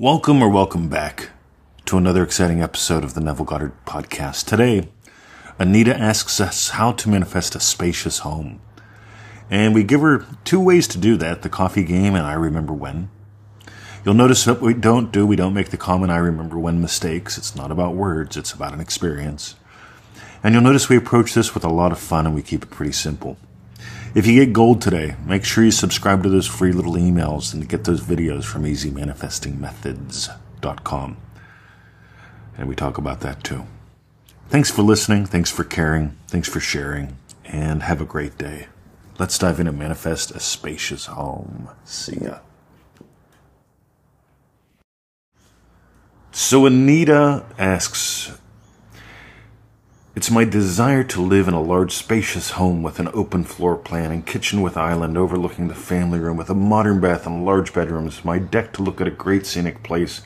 Welcome or welcome back to another exciting episode of the Neville Goddard podcast. Today, Anita asks us how to manifest a spacious home. And we give her two ways to do that, the coffee game and I remember when. You'll notice that we don't make the common I remember when mistakes. It's not about words, it's about an experience. And you'll notice we approach this with a lot of fun and we keep it pretty simple. If you get gold today, make sure you subscribe to those free little emails and get those videos from EasyManifestingMethods.com. And we talk about that too. Thanks for listening. Thanks for caring. Thanks for sharing. And have a great day. Let's dive in and manifest a spacious home. See ya. So Anita asks, it's my desire to live in a large, spacious home with an open floor plan and kitchen with island overlooking the family room with a modern bath and large bedrooms, my deck to look at a great scenic place,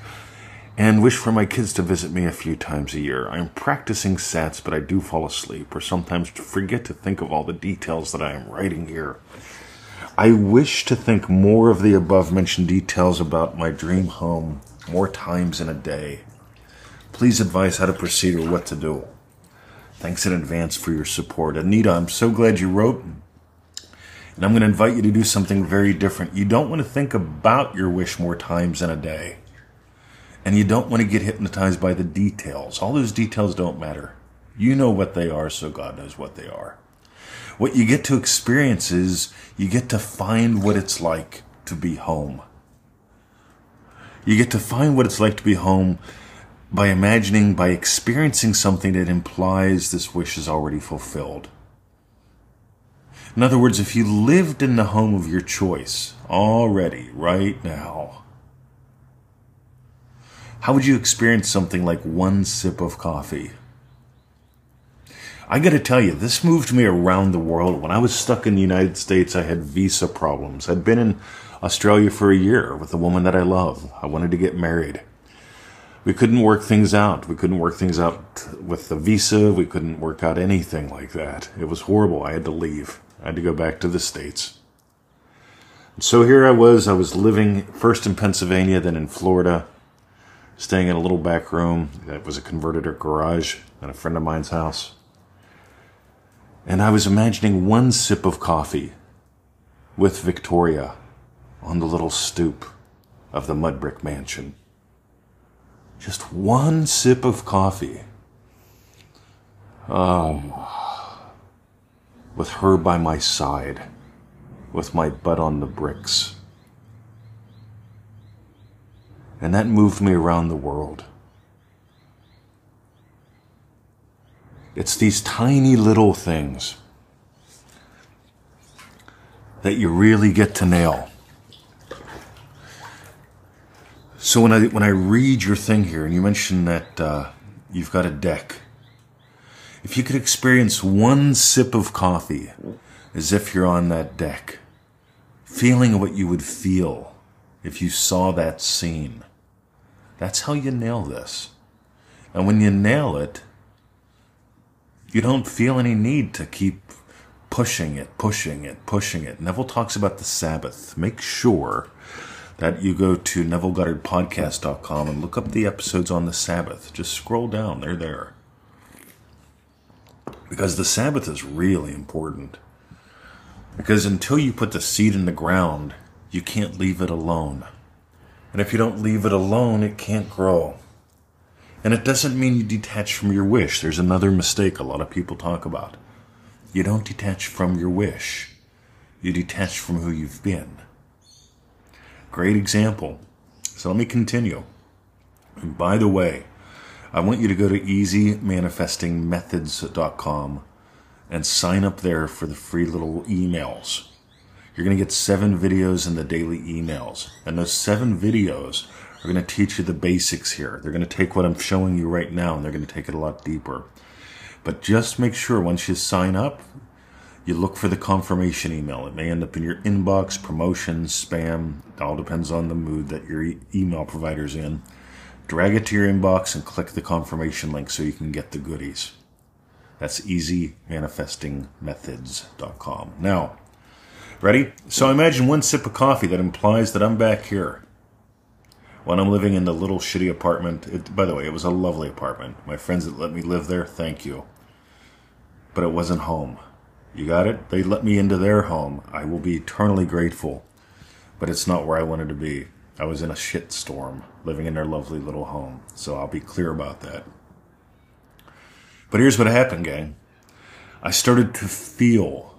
and wish for my kids to visit me a few times a year. I am practicing sats, but I do fall asleep or sometimes forget to think of all the details that I am writing here. I wish to think more of the above-mentioned details about my dream home more times in a day. Please advise how to proceed or what to do. Thanks in advance for your support. Anita, I'm so glad you wrote. And I'm going to invite you to do something very different. You don't want to think about your wish more times in a day. And you don't want to get hypnotized by the details. All those details don't matter. You know what they are, so God knows what they are. What you get to experience is you get to find what it's like to be home. You get to find what it's like to be home by imagining, by experiencing something that implies this wish is already fulfilled. In other words, if you lived in the home of your choice already, right now, how would you experience something like one sip of coffee? I gotta tell you, this moved me around the world. When I was stuck in the United States, I had visa problems. I'd been in Australia for a year with a woman that I love. I wanted to get married. We couldn't work things out. We couldn't work things out with the visa. We couldn't work out anything like that. It was horrible. I had to leave. I had to go back to the States. And so here I was living first in Pennsylvania, then in Florida, staying in a little back room that was a converted or garage at a friend of mine's house. And I was imagining one sip of coffee with Victoria on the little stoop of the mud brick mansion. Just one sip of coffee. With her by my side, with my butt on the bricks. And that moved me around the world. It's these tiny little things that you really get to nail. So when I read your thing here, and you mentioned that you've got a deck, if you could experience one sip of coffee as if you're on that deck, feeling what you would feel if you saw that scene, that's how you nail this. And when you nail it, you don't feel any need to keep pushing it. Neville talks about the Sabbath. Make sure that you go to nevillegoddardpodcast.com and look up the episodes on the Sabbath. Just scroll down. They're there. Because the Sabbath is really important. Because until you put the seed in the ground, you can't leave it alone. And if you don't leave it alone, it can't grow. And it doesn't mean you detach from your wish. There's another mistake a lot of people talk about. You don't detach from your wish. You detach from who you've been. Great example. So let me continue. And by the way, I want you to go to EasyManifestingMethods.com and sign up there for the free little emails. You're going to get 7 videos in the daily emails. And those 7 videos are going to teach you the basics here. They're going to take what I'm showing you right now and they're going to take it a lot deeper. But just make sure once you sign up, you look for the confirmation email. It may end up in your inbox, promotions, spam. It all depends on the mood that your email provider's in. Drag it to your inbox and click the confirmation link so you can get the goodies. That's EasyManifestingMethods.com. Now, ready? So imagine one sip of coffee that implies that I'm back here. when I'm living in the little shitty apartment. By the way, it was a lovely apartment. My friends that let me live there, thank you. But it wasn't home. You got it? They let me into their home. I will be eternally grateful. But it's not where I wanted to be. I was in a shit storm living in their lovely little home. So I'll be clear about that. But here's what happened, gang. I started to feel,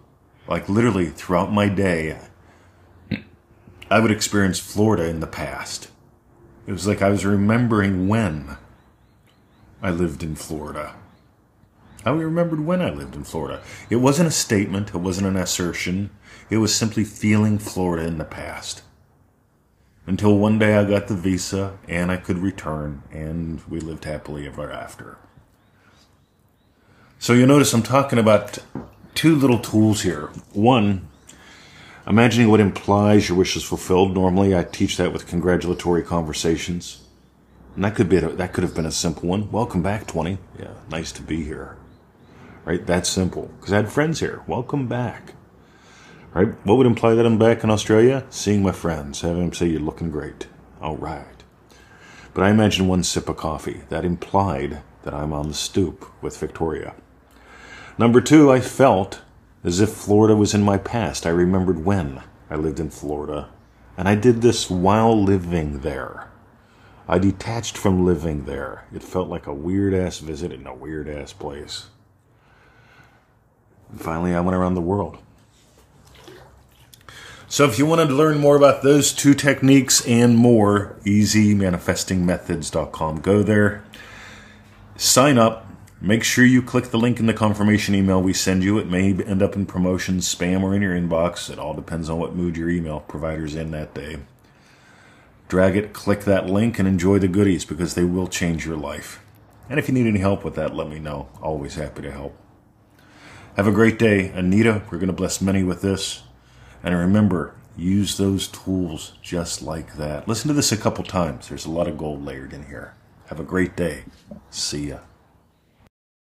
like literally throughout my day, I would experience Florida in the past. It was like I was remembering when I lived in Florida. I remembered when I lived in Florida. It wasn't a statement. It wasn't an assertion. It was simply feeling Florida in the past. Until one day I got the visa and I could return, and we lived happily ever after. So you'll notice I'm talking about two little tools here. One, imagining what implies your wish is fulfilled. Normally I teach that with congratulatory conversations. And that could have been a simple one. Welcome back, 20. Yeah, nice to be here. Right? That's simple. Because I had friends here. Welcome back. Right? What would imply that I'm back in Australia? Seeing my friends. Having them say you're looking great. All right. But I imagine one sip of coffee. That implied that I'm on the stoop with Victoria. Number two, I felt as if Florida was in my past. I remembered when I lived in Florida. And I did this while living there. I detached from living there. It felt like a weird-ass visit in a weird-ass place. And finally, I went around the world. So if you wanted to learn more about those two techniques and more, EasyManifestingMethods.com. Go there. Sign up. Make sure you click the link in the confirmation email we send you. It may end up in promotions, spam, or in your inbox. It all depends on what mood your email provider's in that day. Drag it, click that link, and enjoy the goodies because they will change your life. And if you need any help with that, let me know. Always happy to help. Have a great day. Anita, we're going to bless many with this. And remember, use those tools just like that. Listen to this a couple times. There's a lot of gold layered in here. Have a great day. See ya.